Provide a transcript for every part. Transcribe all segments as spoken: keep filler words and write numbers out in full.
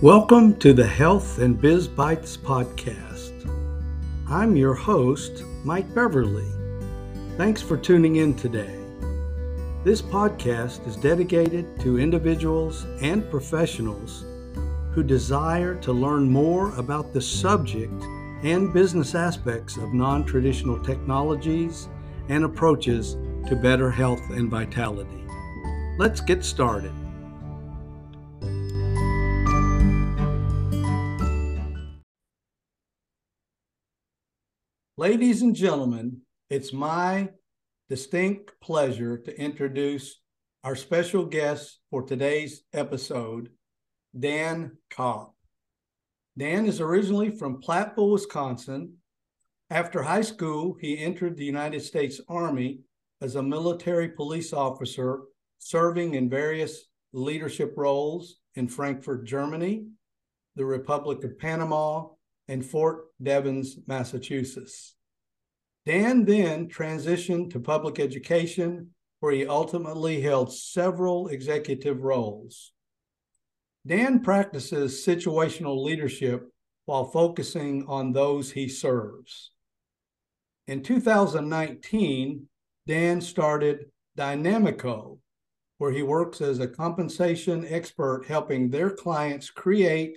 Welcome to the Health and Biz Bites podcast. I'm your host, Mike Beverly. Thanks for tuning in today. This podcast is dedicated to individuals and professionals who desire to learn more about the subject and business aspects of non-traditional technologies and approaches to better health and vitality. Let's get started. Ladies and gentlemen, it's my distinct pleasure to introduce our special guest for today's episode, Dan Kopp. Dan is originally from Platteville, Wisconsin. After high school, he entered the United States Army as a military police officer, serving in various leadership roles in Frankfurt, Germany, the Republic of Panamá, and Fort Devens, Massachusetts. Dan then transitioned to public education, where he ultimately held several executive roles. Dan practices situational leadership while focusing on those he serves. In two thousand nineteen, Dan started Dinamico, where he works as a compensation expert, helping their clients create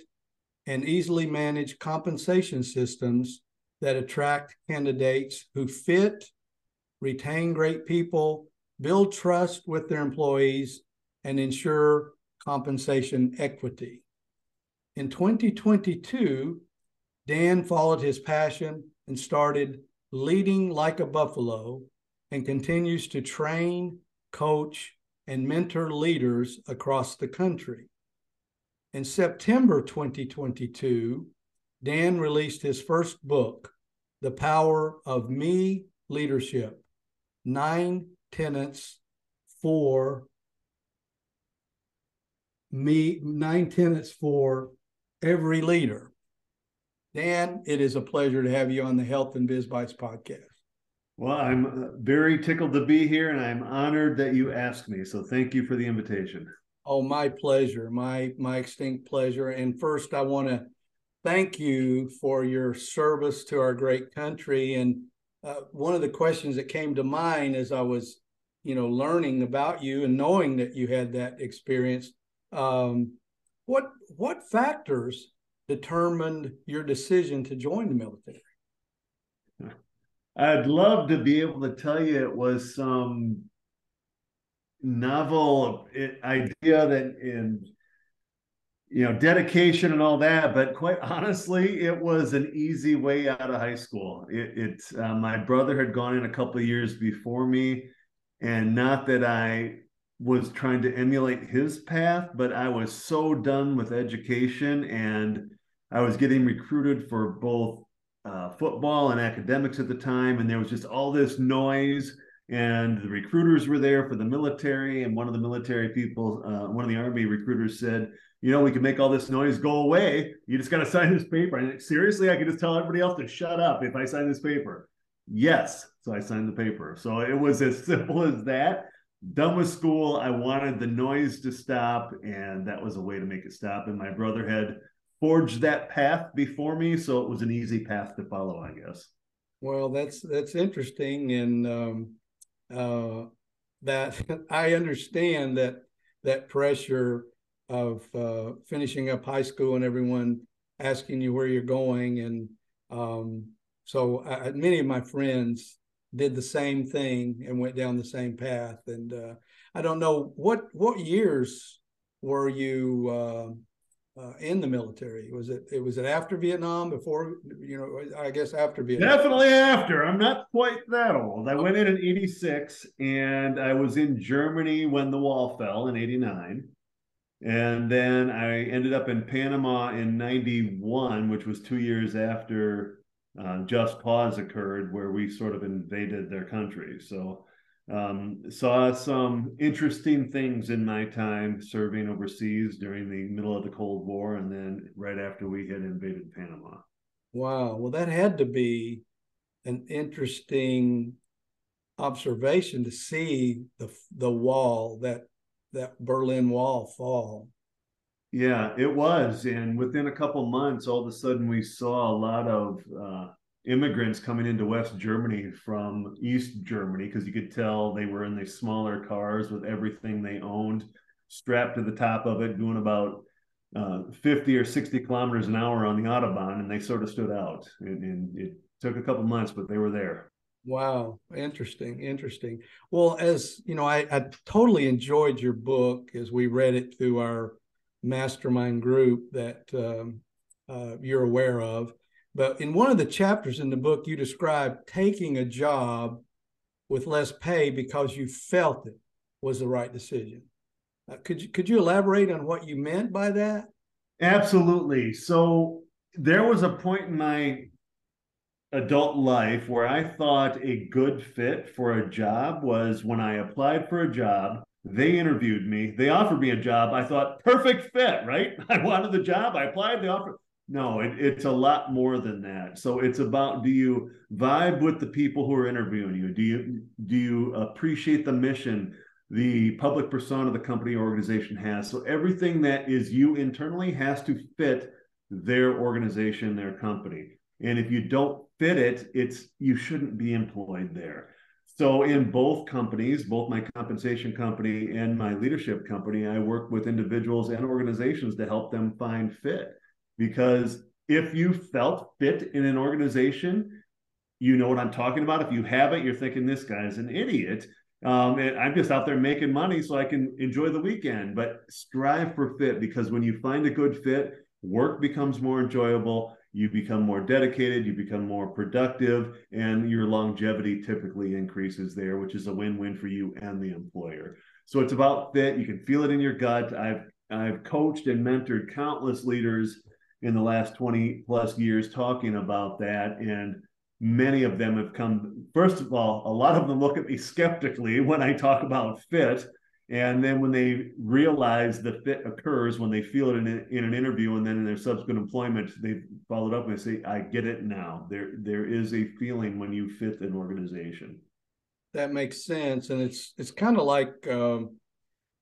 and easily manage compensation systems that attract candidates who fit, retain great people, build trust with their employees, and ensure compensation equity. In twenty twenty-two, Dan followed his passion and started Leading Like a Buffalo, and continues to train, coach, and mentor leaders across the country. In September twenty twenty-two, Dan released his first book, The Power of Me Leadership, nine Tenets for Me, nine Tenets for Every Leader. Dan, it is a pleasure to have you on the Health and Biz Bites podcast. Well, I'm very tickled to be here, and I'm honored that you asked me. So thank you for the invitation. Oh, my pleasure, my my extinct pleasure. And first, I want to thank you for your service to our great country. And uh, one of the questions that came to mind as I was, you know, learning about you and knowing that you had that experience, um, what what factors determined your decision to join the military? I'd love to be able to tell you it was some Um... novel idea that in you know dedication and all that, but quite honestly, it was an easy way out of high school. It, it uh, my brother had gone in a couple of years before me, and not that I was trying to emulate his path, but I was so done with education, and I was getting recruited for both uh, football and academics at the time, and there was just all this noise. And the recruiters were there for the military. And one of the military people, uh, one of the Army recruiters said, you know, we can make all this noise go away. You just got to sign this paper. And seriously, I could just tell everybody else to shut up if I sign this paper. Yes. So I signed the paper. So it was as simple as that. Done with school. I wanted the noise to stop. And that was a way to make it stop. And my brother had forged that path before me. So it was an easy path to follow, I guess. Well, that's, that's interesting. And, um, Uh, that I understand that that pressure of uh, finishing up high school and everyone asking you where you're going. And um, so I, many of my friends did the same thing and went down the same path. And uh, I don't know, what what years were you uh, uh, in the military? Was it, it was it after Vietnam, before, you know, I guess after Vietnam? Definitely after. I'm not quite that old. I went in in eighty-six, and I was in Germany when the wall fell in eighty-nine. And then I ended up in Panama in ninety-one, which was two years after uh, Just Pause occurred, where we sort of invaded their country. So um, saw some interesting things in my time serving overseas during the middle of the Cold War, and then right after we had invaded Panama. Wow. Well, that had to be an interesting observation to see the the wall, that that Berlin Wall fall. Yeah, it was. And within a couple months, all of a sudden we saw a lot of uh, immigrants coming into West Germany from East Germany, because you could tell they were in these smaller cars with everything they owned strapped to the top of it, doing about uh, fifty or sixty kilometers an hour on the Autobahn, and they sort of stood out. And, and it took a couple months, but they were there. Wow. Interesting. Interesting. Well, as you know, I, I totally enjoyed your book as we read it through our mastermind group that um, uh, you're aware of. But in one of the chapters in the book, you described taking a job with less pay because you felt it was the right decision. Uh, could you, could you elaborate on what you meant by that? Absolutely. So there was a point in my adult life where I thought a good fit for a job was when I applied for a job, they interviewed me, they offered me a job. I thought, perfect fit, right? I wanted the job, I applied, they offered. No, it, it's a lot more than that. So it's about, do you vibe with the people who are interviewing you? Do you, do you appreciate the mission, the public persona the company or organization has? So everything that is you internally has to fit their organization, their company. And if you don't fit it, it's you shouldn't be employed there. So in both companies, both my compensation company and my leadership company, I work with individuals and organizations to help them find fit. Because if you felt fit in an organization, you know what I'm talking about. If you haven't, you're thinking this guy is an idiot. Um, and I'm just out there making money so I can enjoy the weekend. But strive for fit, because when you find a good fit, work becomes more enjoyable. You become more dedicated, you become more productive, and your longevity typically increases there, which is a win-win for you and the employer. So it's about fit. You can feel it in your gut. I've, I've coached and mentored countless leaders in the last twenty plus years talking about that. And many of them have come, first of all, a lot of them look at me skeptically when I talk about fit. And then when they realize the fit occurs, when they feel it in, a, in an interview and then in their subsequent employment, they followed up and they say, I get it now. There, there is a feeling when you fit an organization. That makes sense. And it's it's kind of like um,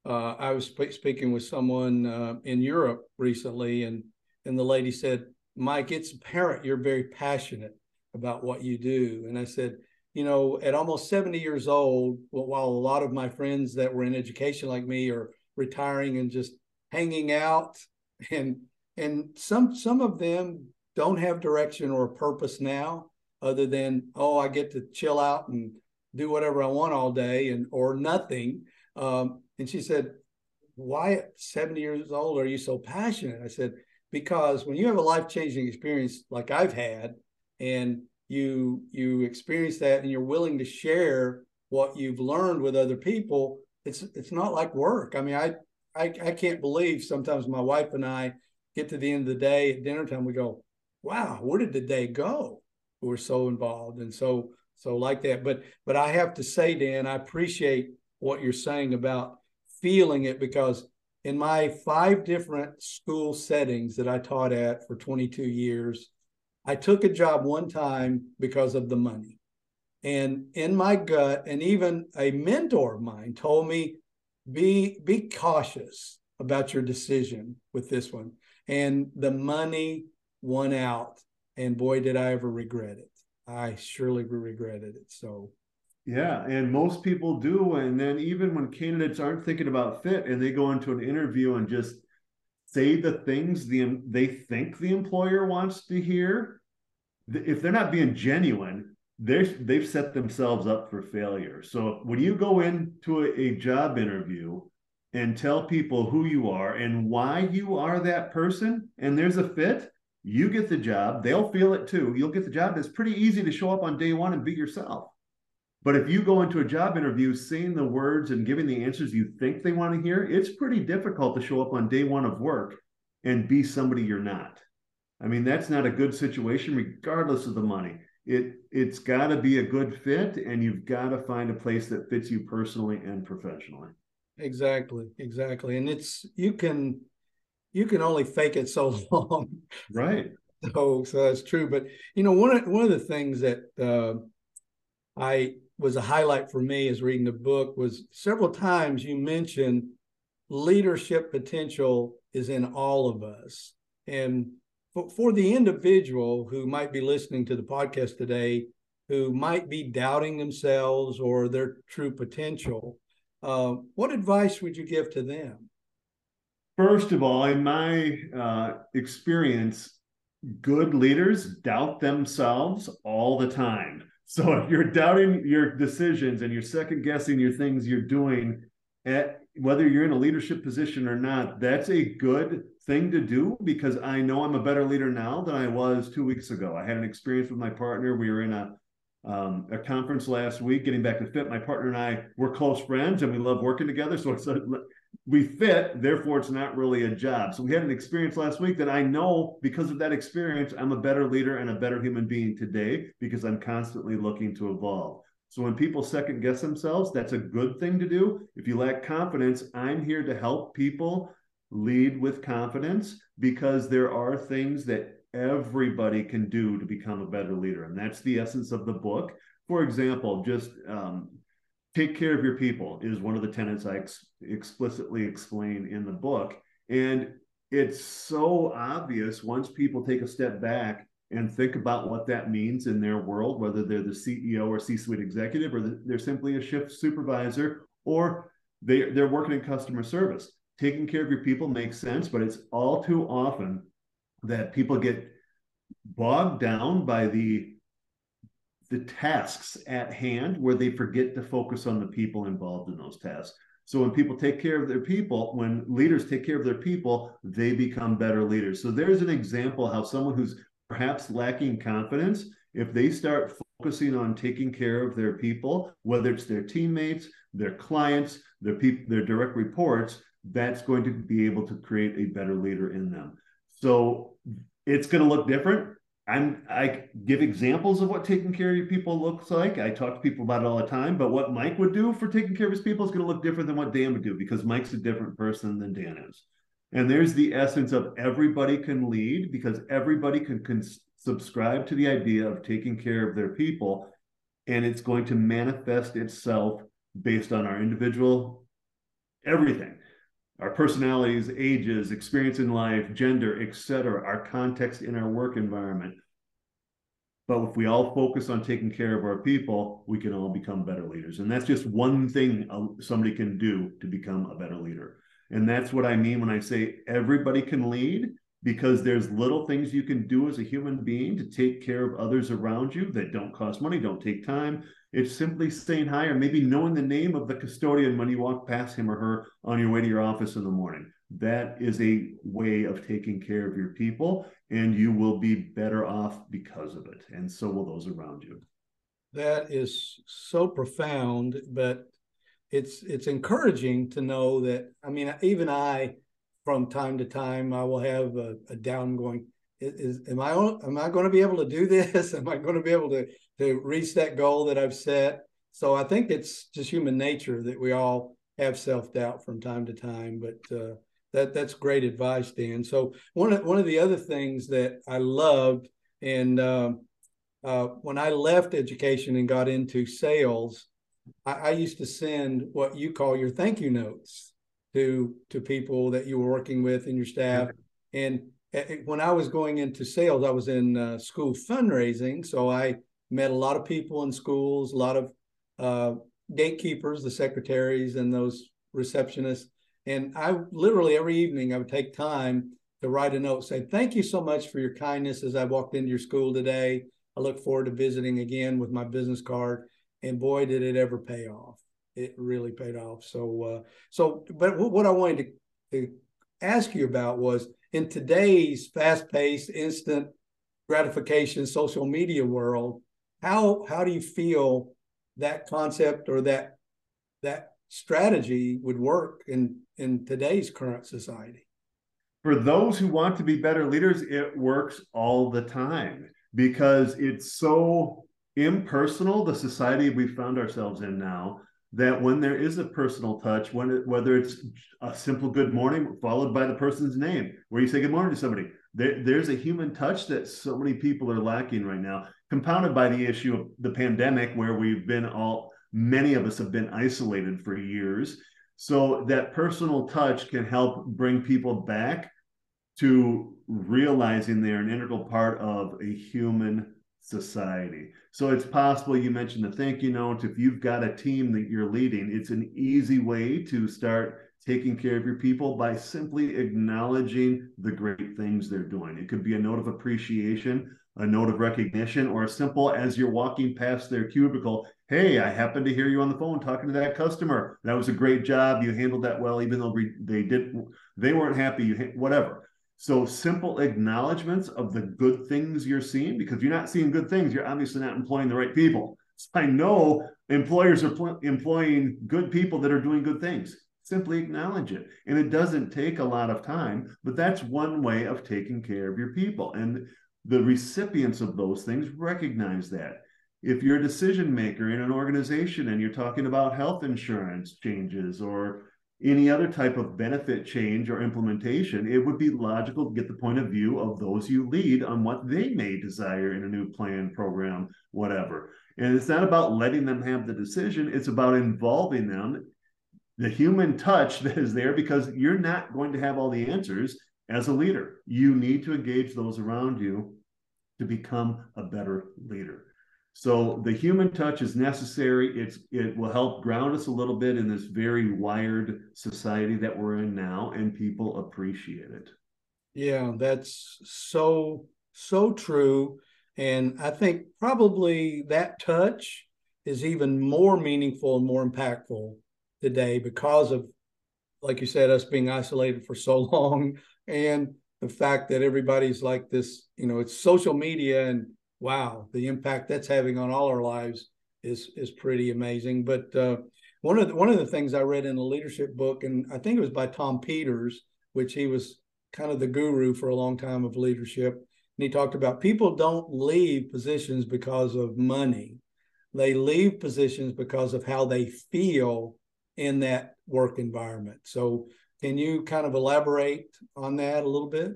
uh, I was sp- speaking with someone uh, in Europe recently, and, and the lady said, Mike, it's apparent you're very passionate about what you do. And I said, you know, at almost seventy years old, while a lot of my friends that were in education like me are retiring and just hanging out, and and some some of them don't have direction or a purpose now other than, oh, I get to chill out and do whatever I want all day and or nothing. Um, and she said, why at seventy years old are you so passionate? I said, because when you have a life-changing experience like I've had, and you you experience that and you're willing to share what you've learned with other people, it's it's not like work. I mean, I, I I can't believe sometimes my wife and I get to the end of the day at dinner time, we go, wow, where did the day go? We're so involved and so so like that. But but I have to say, Dan, I appreciate what you're saying about feeling it, because in my five different school settings that I taught at for twenty-two years, I took a job one time because of the money. And in my gut, and even a mentor of mine told me, be, be cautious about your decision with this one. And the money won out. And boy, did I ever regret it. I surely regretted it. So, yeah, and most people do. And then even when candidates aren't thinking about fit and they go into an interview and just say the things the, they think the employer wants to hear, if they're not being genuine, they've set themselves up for failure. So when you go into a, a job interview and tell people who you are and why you are that person, and there's a fit, you get the job. They'll feel it too. You'll get the job. It's pretty easy to show up on day one and be yourself. But if you go into a job interview saying the words and giving the answers you think they want to hear, it's pretty difficult to show up on day one of work and be somebody you're not. I mean, that's not a good situation, regardless of the money. It, it's got to be a good fit, and you've got to find a place that fits you personally and professionally. Exactly, exactly. And it's you can you can only fake it so long. Right. So, so that's true. But, you know, one of, one of the things that uh, I... was a highlight for me as reading the book was several times you mentioned leadership potential is in all of us. And for, for the individual who might be listening to the podcast today, who might be doubting themselves or their true potential, uh, what advice would you give to them? First of all, in my uh, experience, good leaders doubt themselves all the time. So if you're doubting your decisions and you're second guessing your things you're doing, at, whether you're in a leadership position or not, that's a good thing to do, because I know I'm a better leader now than I was two weeks ago. I had an experience with my partner. We were in a, um, a conference last week, getting back to fit. My partner and I were close friends and we love working together. So it's a, we fit, therefore it's not really a job. So we had an experience last week that I know, because of that experience, I'm a better leader and a better human being today, because I'm constantly looking to evolve. So when people second guess themselves, that's a good thing to do. If you lack confidence, I'm here to help people lead with confidence, because there are things that everybody can do to become a better leader. And that's the essence of the book. For example, just um, take care of your people is one of the tenets I ex- explicitly explain in the book. And it's so obvious once people take a step back and think about what that means in their world, whether they're the C E O or C-suite executive, or they're simply a shift supervisor, or they, they're working in customer service. Taking care of your people makes sense, but it's all too often that people get bogged down by the the tasks at hand, where they forget to focus on the people involved in those tasks. So when people take care of their people, when leaders take care of their people, they become better leaders. So there's an example how someone who's perhaps lacking confidence, if they start focusing on taking care of their people, whether it's their teammates, their clients, their people, their direct reports, that's going to be able to create a better leader in them. So it's going to look different. I'm, I give examples of what taking care of your people looks like. I talk to people about it all the time, but what Mike would do for taking care of his people is going to look different than what Dan would do, because Mike's a different person than Dan is. And there's the essence of everybody can lead, because everybody can, can subscribe to the idea of taking care of their people, and it's going to manifest itself based on our individual, everything. Our personalities, ages, experience in life, gender, et cetera, our context in our work environment. But if we all focus on taking care of our people, we can all become better leaders. And that's just one thing somebody can do to become a better leader. And that's what I mean when I say everybody can lead, because there's little things you can do as a human being to take care of others around you that don't cost money, don't take time. It's simply saying hi, or maybe knowing the name of the custodian when you walk past him or her on your way to your office in the morning. That is a way of taking care of your people, and you will be better off because of it. And so will those around you. That is so profound, but it's it's encouraging to know that, I mean, even I, from time to time, I will have a, a down going, is, am I am I going to be able to do this? Am I going to be able to, to reach that goal that I've set? So I think it's just human nature that we all have self-doubt from time to time, but uh, that that's great advice, Dan. So one of, one of the other things that I loved, and uh, uh, when I left education and got into sales, I, I used to send what you call your thank you notes to to people that you were working with and your staff. And when I was going into sales, I was in uh, school fundraising. So I met a lot of people in schools, a lot of uh, gatekeepers, the secretaries and those receptionists. And I literally every evening I would take time to write a note saying, thank you so much for your kindness as I walked into your school today. I look forward to visiting again, with my business card. And boy, did it ever pay off. It really paid off. So, uh, so, but what I wanted to, to ask you about was, in today's fast-paced, instant gratification, social media world, how how do you feel that concept or that that strategy would work in in today's current society? For those who want to be better leaders, it works all the time, because it's so impersonal, the society we found ourselves in now, that when there is a personal touch, when it, whether it's a simple good morning followed by the person's name, where you say good morning to somebody, there, there's a human touch that so many people are lacking right now, compounded by the issue of the pandemic, where we've been all, many of us have been isolated for years. So that personal touch can help bring people back to realizing they're an integral part of a human society. So it's possible, you mentioned the thank you note. If you've got a team that you're leading, it's an easy way to start taking care of your people by simply acknowledging the great things they're doing. It could be a note of appreciation, a note of recognition, or as simple as you're walking past their cubicle, hey, I happened to hear you on the phone talking to that customer. That was a great job. You handled that well, even though they didn't, they weren't happy, you whatever. So simple acknowledgments of the good things you're seeing, because if you're not seeing good things, you're obviously not employing the right people. So I know employers are pl- employing good people that are doing good things. Simply acknowledge it. And it doesn't take a lot of time, but that's one way of taking care of your people. And the recipients of those things recognize that. If you're a decision maker in an organization and you're talking about health insurance changes or any other type of benefit change or implementation, it would be logical to get the point of view of those you lead on what they may desire in a new plan, program, whatever. And it's not about letting them have the decision. It's about involving them, the human touch that is there, because you're not going to have all the answers as a leader. You need to engage those around you to become a better leader. So the human touch is necessary. It's, it will help ground us a little bit in this very wired society that we're in now, and people appreciate it. Yeah, that's so, so true. And I think probably that touch is even more meaningful and more impactful today because of, like you said, us being isolated for so long, and the fact that everybody's like this, you know, it's social media, and wow, the impact that's having on all our lives is is pretty amazing. But uh, one of the, one of the things I read in a leadership book, and I think it was by Tom Peters, which he was kind of the guru for a long time of leadership, and he talked about people don't leave positions because of money. They leave positions because of how they feel in that work environment. So can you kind of elaborate on that a little bit?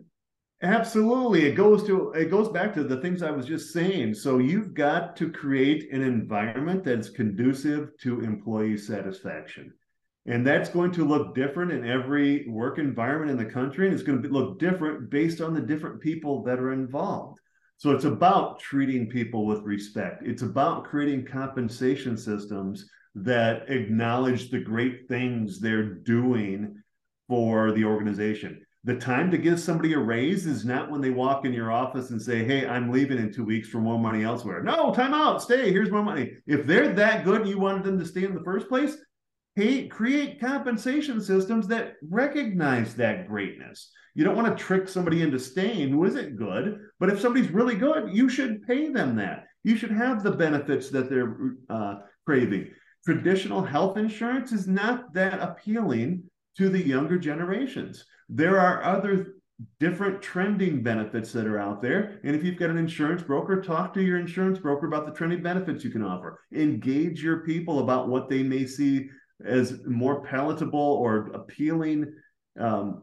Absolutely. It goes to it goes back to the things I was just saying. So you've got to create an environment that's conducive to employee satisfaction. And that's going to look different in every work environment in the country. And it's going to look different based on the different people that are involved. So it's about treating people with respect. It's about creating compensation systems that acknowledge the great things they're doing for the organization. The time to give somebody a raise is not when they walk in your office and say, hey, I'm leaving in two weeks for more money elsewhere. No, time out, stay, here's more money. If they're that good and you wanted them to stay in the first place, hey, create compensation systems that recognize that greatness. You don't want to trick somebody into staying who isn't good, but if somebody's really good, you should pay them that. You should have the benefits that they're uh, craving. Traditional health insurance is not that appealing to the younger generations. There are other different trending benefits that are out there. And if you've got an insurance broker, talk to your insurance broker about the trending benefits you can offer. Engage your people about what they may see as more palatable or appealing um,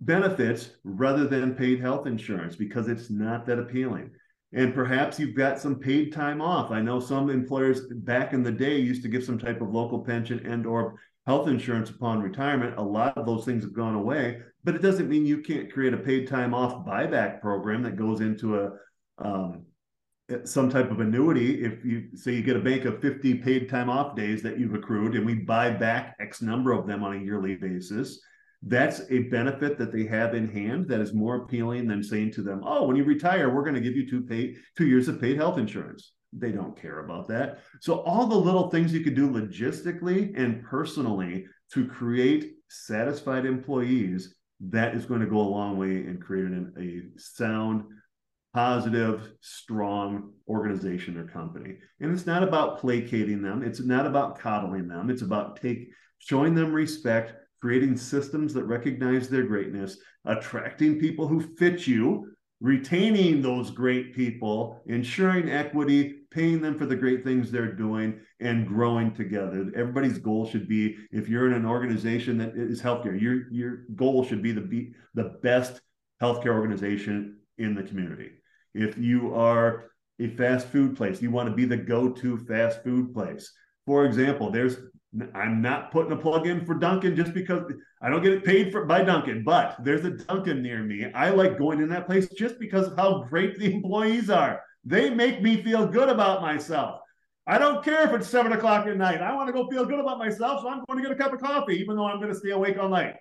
benefits rather than paid health insurance, because it's not that appealing. And perhaps you've got some paid time off. I know some employers back in the day used to give some type of local pension and or health insurance upon retirement. A lot of those things have gone away, but it doesn't mean you can't create a paid time off buyback program that goes into a um, some type of annuity. If you say you get a bank of fifty paid time off days that you've accrued, and we buy back X number of them on a yearly basis, that's a benefit that they have in hand that is more appealing than saying to them, oh, when you retire, we're going to give you two paid, two years of paid health insurance. They don't care about that. So all the little things you could do logistically and personally to create satisfied employees, that is going to go a long way in creating a sound, positive, strong organization or company. And it's not about placating them. It's not about coddling them. It's about take, showing them respect, creating systems that recognize their greatness, attracting people who fit you, retaining those great people, ensuring equity, paying them for the great things they're doing, and growing together. Everybody's goal should be, if you're in an organization that is healthcare, your, your goal should be to be the best healthcare organization in the community. If you are a fast food place, you want to be the go-to fast food place. For example, there's I'm not putting a plug in for Dunkin' just because I don't get paid for by Dunkin', but there's a Dunkin' near me. I like going in that place just because of how great the employees are. They make me feel good about myself. I don't care if it's seven o'clock at night. I want to go feel good about myself, so I'm going to get a cup of coffee, even though I'm going to stay awake all night.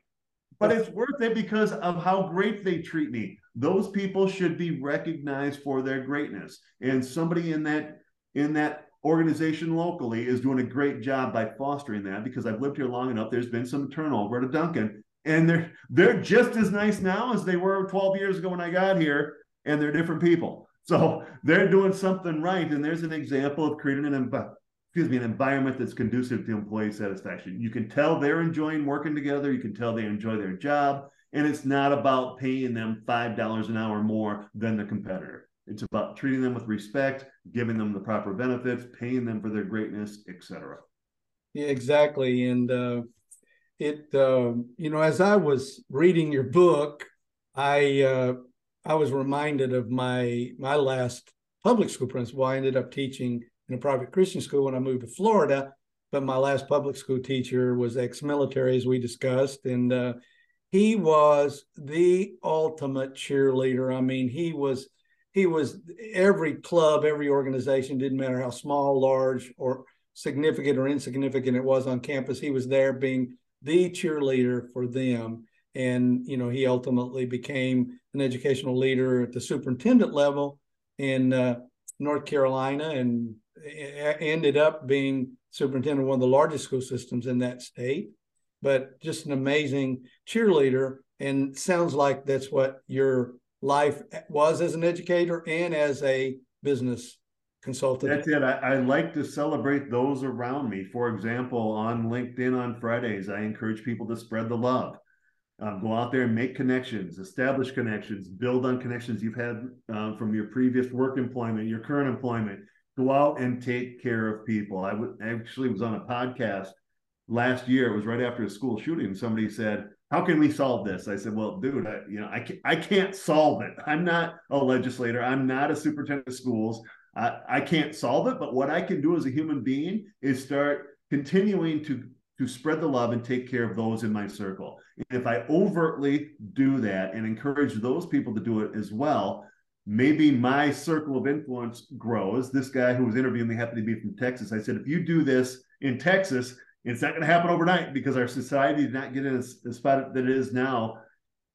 But it's worth it because of how great they treat me. Those people should be recognized for their greatness. And somebody in that in that organization locally is doing a great job by fostering that, because I've lived here long enough. There's been some turnover at a Dunkin', and they're they're just as nice now as they were twelve years ago when I got here, and they're different people. So they're doing something right, and there's an example of creating an excuse me an environment that's conducive to employee satisfaction. You can tell they're enjoying working together. You can tell they enjoy their job, and it's not about paying them five dollars an hour more than the competitor. It's about treating them with respect, giving them the proper benefits, paying them for their greatness, et cetera. Yeah, exactly. And uh, it, uh, you know, as I was reading your book, I uh, I was reminded of my my last public school principal. I ended up teaching in a private Christian school when I moved to Florida, but my last public school teacher was ex-military, as we discussed, and uh, he was the ultimate cheerleader. I mean, he was. He was every club, every organization, didn't matter how small, large, or significant or insignificant it was on campus. He was there being the cheerleader for them. And, you know, he ultimately became an educational leader at the superintendent level in uh, North Carolina, and ended up being superintendent of one of the largest school systems in that state. But just an amazing cheerleader. And sounds like that's what you're life was as an educator and as a business consultant. That's it. I, I like to celebrate those around me. For example, on LinkedIn on Fridays, I encourage people to spread the love. Uh, go out there and make connections, establish connections, build on connections you've had uh, from your previous work employment, your current employment. Go out and take care of people. I w- actually was on a podcast last year. It was right after a school shooting. Somebody said, "How can we solve this?" I said, "Well, dude, I, you know, I can't, I can't solve it. I'm not a legislator. I'm not a superintendent of schools. I, I can't solve it. But what I can do as a human being is start continuing to, to spread the love and take care of those in my circle. And if I overtly do that and encourage those people to do it as well, maybe my circle of influence grows." This guy who was interviewing me happened to be from Texas. I said, "If you do this in Texas, it's not going to happen overnight, because our society did not get in the spot that it is now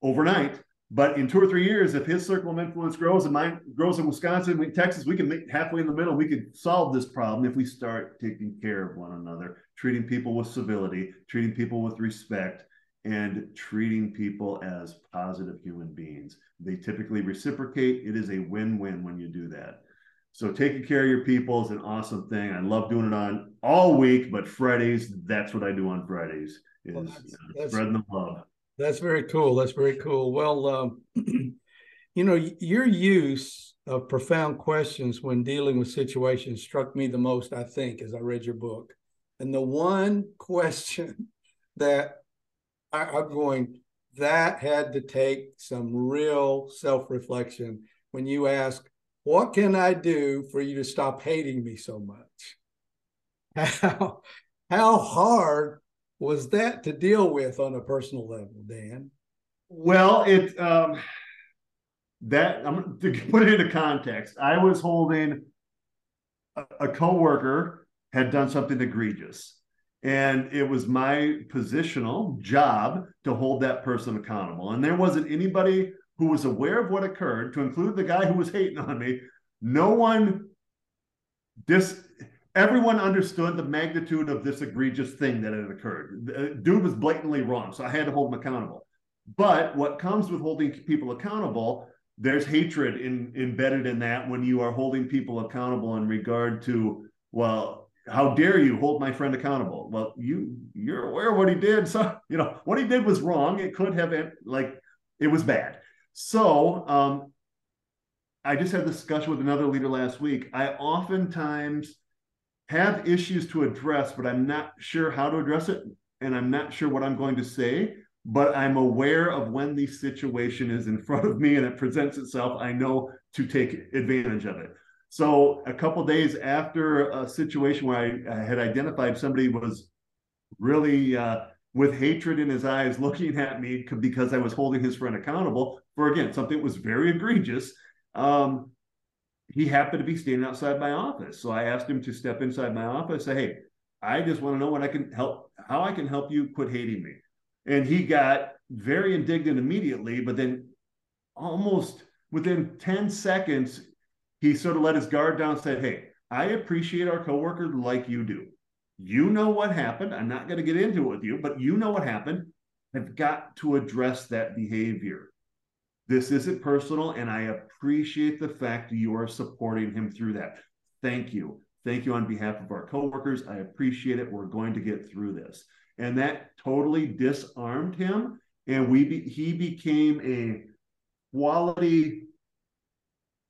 overnight. But in two or three years, if his circle of influence grows and mine grows in Wisconsin, we, Texas, we can meet halfway in the middle. We could solve this problem if we start taking care of one another, treating people with civility, treating people with respect, and treating people as positive human beings. They typically reciprocate. It is a win-win when you do that." So taking care of your people is an awesome thing. I love doing it on all week, but Fridays, that's what I do on Fridays, is well, that's, you know, that's, spreading the love. That's very cool. That's very cool. Well, um, you know, your use of profound questions when dealing with situations struck me the most, I think, as I read your book. And the one question that I, I'm going, that had to take some real self-reflection when you ask, "What can I do for you to stop hating me so much?" How, how hard was that to deal with on a personal level, Dan? Well, it um, that I'm to put it into context. I was holding a, a coworker had done something egregious, and it was my positional job to hold that person accountable. And there wasn't anybody who was aware of what occurred, to include the guy who was hating on me. No one, dis, everyone understood the magnitude of this egregious thing that had occurred. The dude was blatantly wrong, so I had to hold him accountable. But what comes with holding people accountable, there's hatred in, embedded in that when you are holding people accountable in regard to, well, how dare you hold my friend accountable? Well, you, you're aware of what he did. So, you know, what he did was wrong. It could have, like, it was bad. So um, I just had this discussion with another leader last week. I oftentimes have issues to address, but I'm not sure how to address it. And I'm not sure what I'm going to say, but I'm aware of when the situation is in front of me and it presents itself, I know to take advantage of it. So a couple of days after a situation where I, I had identified somebody was really uh, with hatred in his eyes looking at me because I was holding his friend accountable for, again, something that was very egregious. Um, he happened to be standing outside my office. So I asked him to step inside my office and say, hey, I just want to know what I can help, how I can help you quit hating me. And he got very indignant immediately, but then almost within ten seconds, he sort of let his guard down and said, hey, I appreciate our coworker like you do. You know what happened. I'm not going to get into it with you, but you know what happened. I've got to address that behavior. This isn't personal, and I appreciate the fact that you are supporting him through that. Thank you. Thank you on behalf of our coworkers. I appreciate it. We're going to get through this. And that totally disarmed him. And we be, he became a quality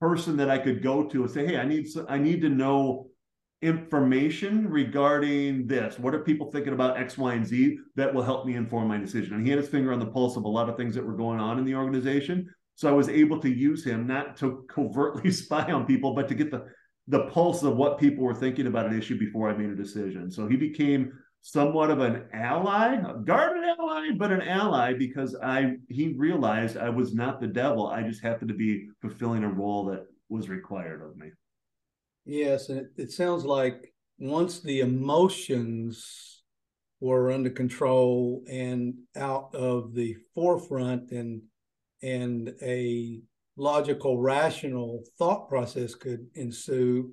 person that I could go to and say, hey, I need I need to know information regarding this. What are people thinking about X, Y, and Z that will help me inform my decision? And he had his finger on the pulse of a lot of things that were going on in the organization. So I was able to use him not to covertly spy on people, but to get the, the pulse of what people were thinking about an issue before I made a decision. So he became somewhat of an ally, a guarded ally, but an ally, because I he realized I was not the devil. I just happened to be fulfilling a role that was required of me. Yes, and it, it sounds like once the emotions were under control and out of the forefront, and and a logical, rational thought process could ensue,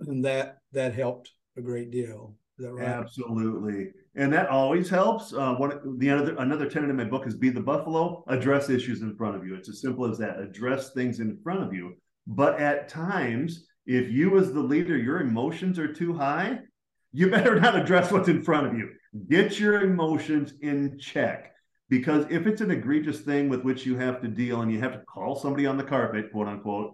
and that that helped a great deal. Is that right? Absolutely. And that always helps. Uh, one, the other, another tenet in my book is be the buffalo, address issues in front of you. It's as simple as that. Address things in front of you. But at times, if you as the leader, your emotions are too high, you better not address what's in front of you. Get your emotions in check. Because if it's an egregious thing with which you have to deal and you have to call somebody on the carpet, quote unquote,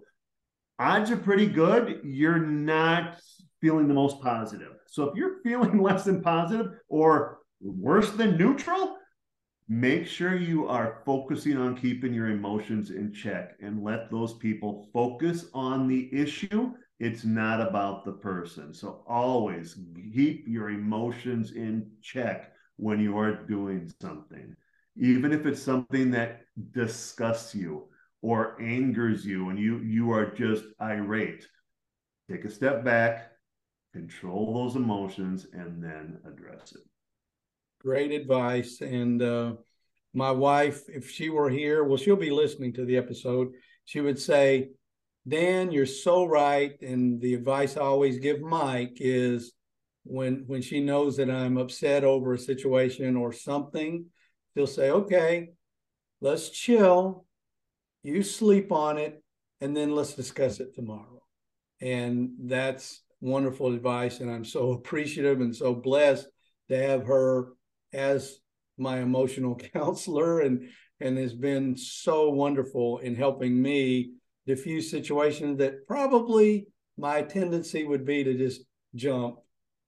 odds are pretty good you're not feeling the most positive. So if you're feeling less than positive or worse than neutral, make sure you are focusing on keeping your emotions in check and let those people focus on the issue. It's not about the person. So always keep your emotions in check when you are doing something, even if it's something that disgusts you or angers you and you, you are just irate. Take a step back, control those emotions, and then address it. Great advice. And uh, my wife, if she were here, well, she'll be listening to the episode. She would say, Dan, you're so right. And the advice I always give Mike is when, when she knows that I'm upset over a situation or something, she'll say, okay, let's chill. You sleep on it, and then let's discuss it tomorrow. And that's wonderful advice, and I'm so appreciative and so blessed to have her as my emotional counselor, and and has been so wonderful in helping me diffuse situations that probably my tendency would be to just jump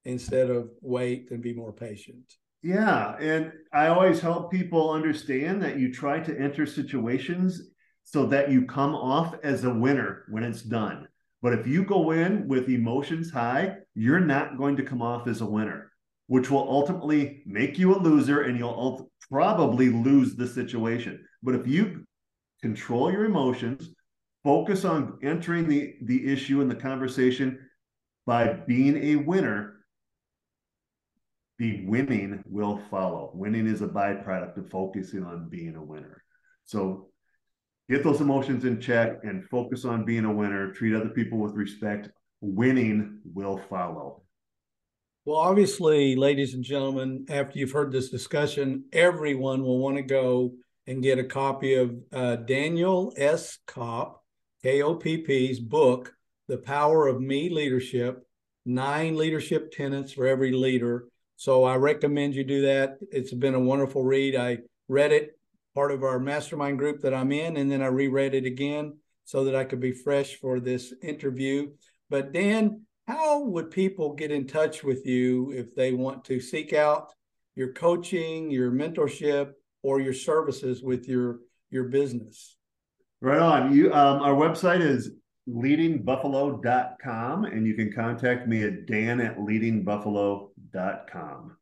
instead of wait and be more patient. Yeah, and I always help people understand that you try to enter situations so that you come off as a winner when it's done. But if you go in with emotions high, you're not going to come off as a winner, which will ultimately make you a loser, and you'll probably lose the situation. But if you control your emotions, focus on entering the, the issue and the conversation by being a winner, the winning will follow. Winning is a byproduct of focusing on being a winner. So get those emotions in check and focus on being a winner. Treat other people with respect. Winning will follow. Well, obviously, ladies and gentlemen, after you've heard this discussion, everyone will want to go and get a copy of uh, Daniel S. Kopp, K O P P's book, The Power of Me Leadership, Nine Leadership Tenets for Every Leader. So I recommend you do that. It's been a wonderful read. I read it, part of our mastermind group that I'm in, and then I reread it again so that I could be fresh for this interview. But Dan, how would people get in touch with you if they want to seek out your coaching, your mentorship, or your services with your, your business? Right on. You, um, our website is leading buffalo dot com, and you can contact me at dan at leading buffalo dot com.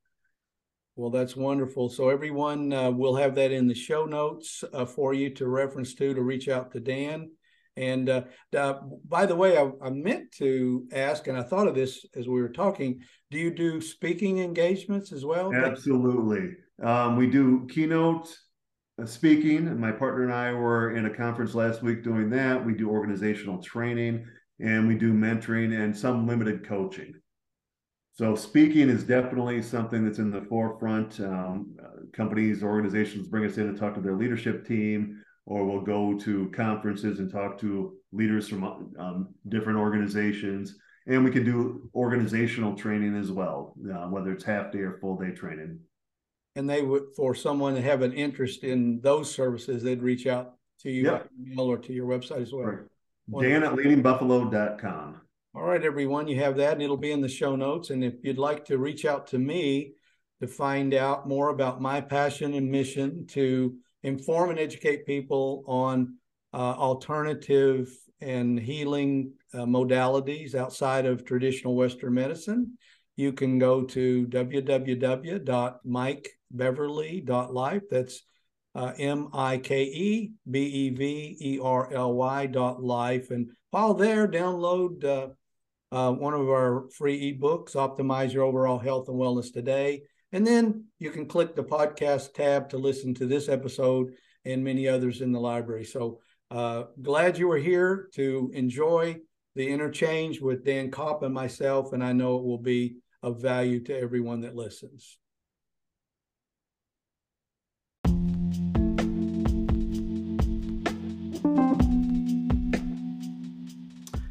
Well, that's wonderful. So everyone, uh, we'll have that in the show notes uh, for you to reference to, to reach out to Dan. And uh, uh, by the way, I, I meant to ask, and I thought of this as we were talking, do you do speaking engagements as well? Absolutely. Um, we do keynote speaking. My partner and I were in a conference last week doing that. We do organizational training, and we do mentoring and some limited coaching. So speaking is definitely something that's in the forefront. Um, companies, organizations bring us in to talk to their leadership team, or we'll go to conferences and talk to leaders from um, different organizations. And we can do organizational training as well, uh, whether it's half day or full day training. And they would, for someone to have an interest in those services, they'd reach out to you yep. by email or to your website as well. Right. dan at leading buffalo dot com. All right, everyone, you have that, and it'll be in the show notes. And if you'd like to reach out to me to find out more about my passion and mission to inform and educate people on uh, alternative and healing uh, modalities outside of traditional Western medicine, you can go to w w w dot mike beverly dot life. That's Uh, M I K E B E V E R L Y dot life. And while there, download uh, uh, one of our free ebooks, Optimize Your Overall Health and Wellness Today. And then you can click the podcast tab to listen to this episode and many others in the library. So uh, glad you were here to enjoy the interchange with Dan Kopp and myself, and I know it will be of value to everyone that listens.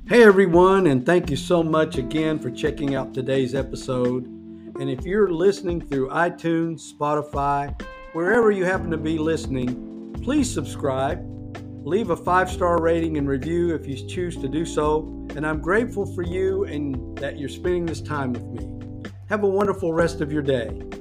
Hey everyone, and thank you so much again for checking out today's episode. And if you're listening through iTunes, Spotify, wherever you happen to be listening, please subscribe, leave a five-star rating and review if you choose to do so. And I'm grateful for you and that you're spending this time with me. Have a wonderful rest of your day.